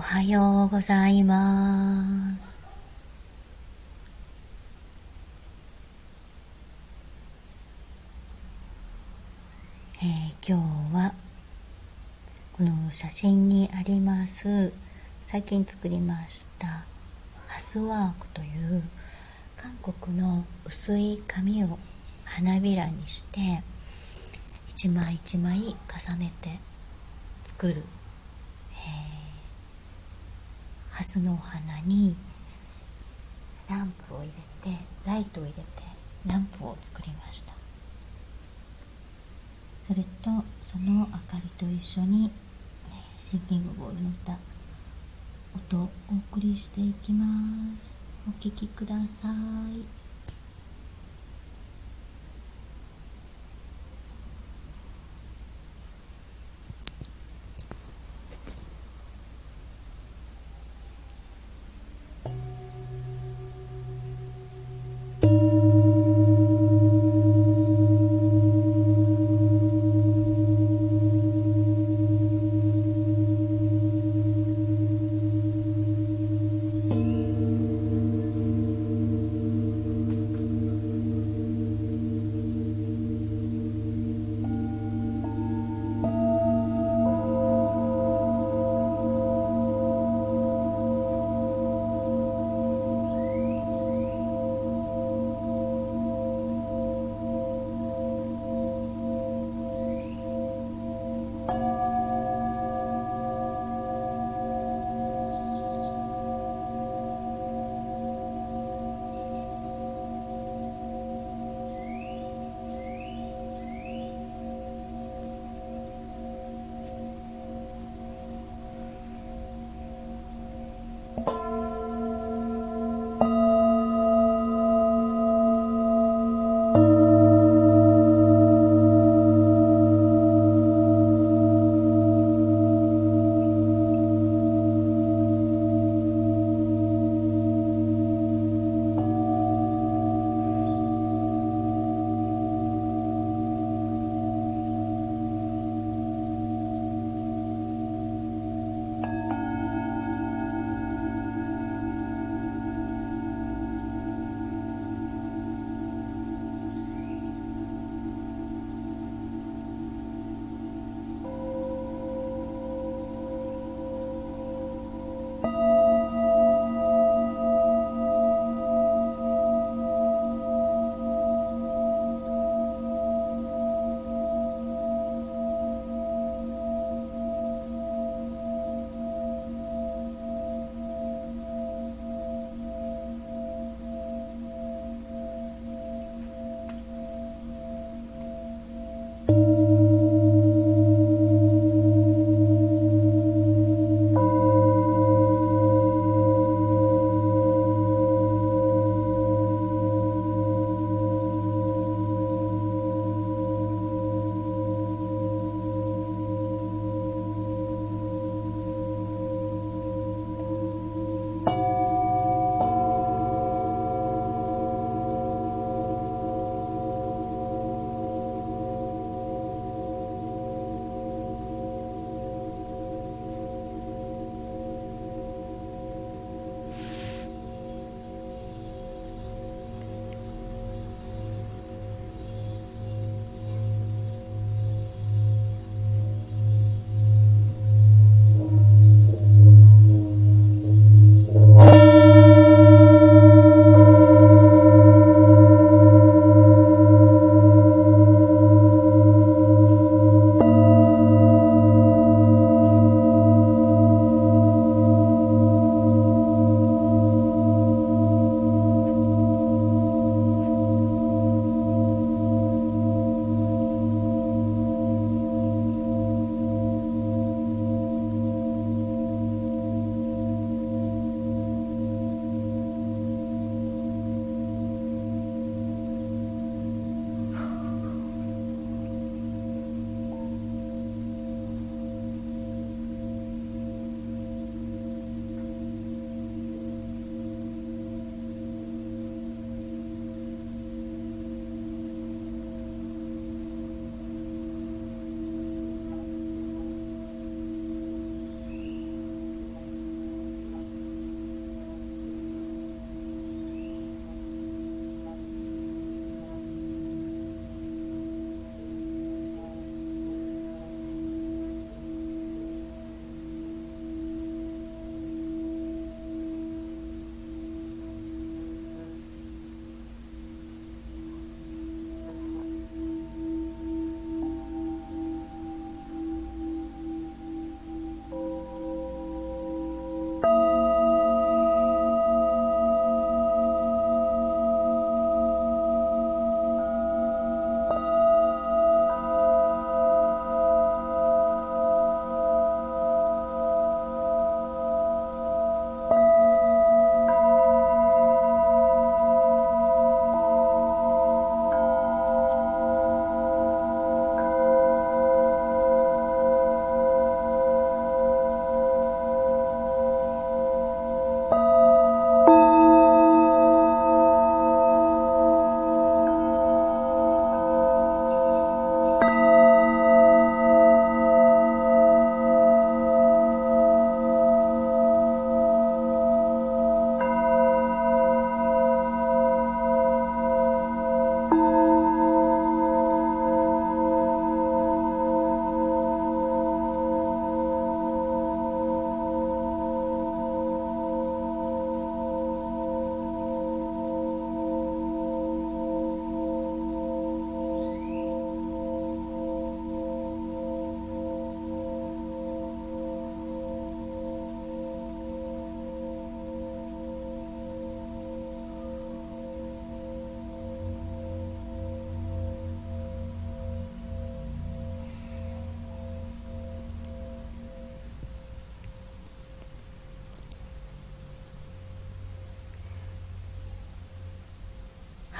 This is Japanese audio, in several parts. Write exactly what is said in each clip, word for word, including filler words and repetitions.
おはようございます。えー、今日はこの写真にあります最近作りましたハスワークという韓国の薄い紙を花びらにして一枚一枚重ねて作るハスのお花にランプを入れてライトを入れてランプを作りました。それとその明かりと一緒にシンキングボールの歌音をお送りしていきます。お聴きください。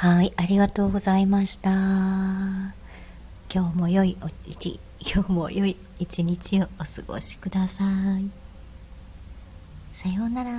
はい、ありがとうございました。今日も良いお一、今日も良い一日をお過ごしください。さようなら。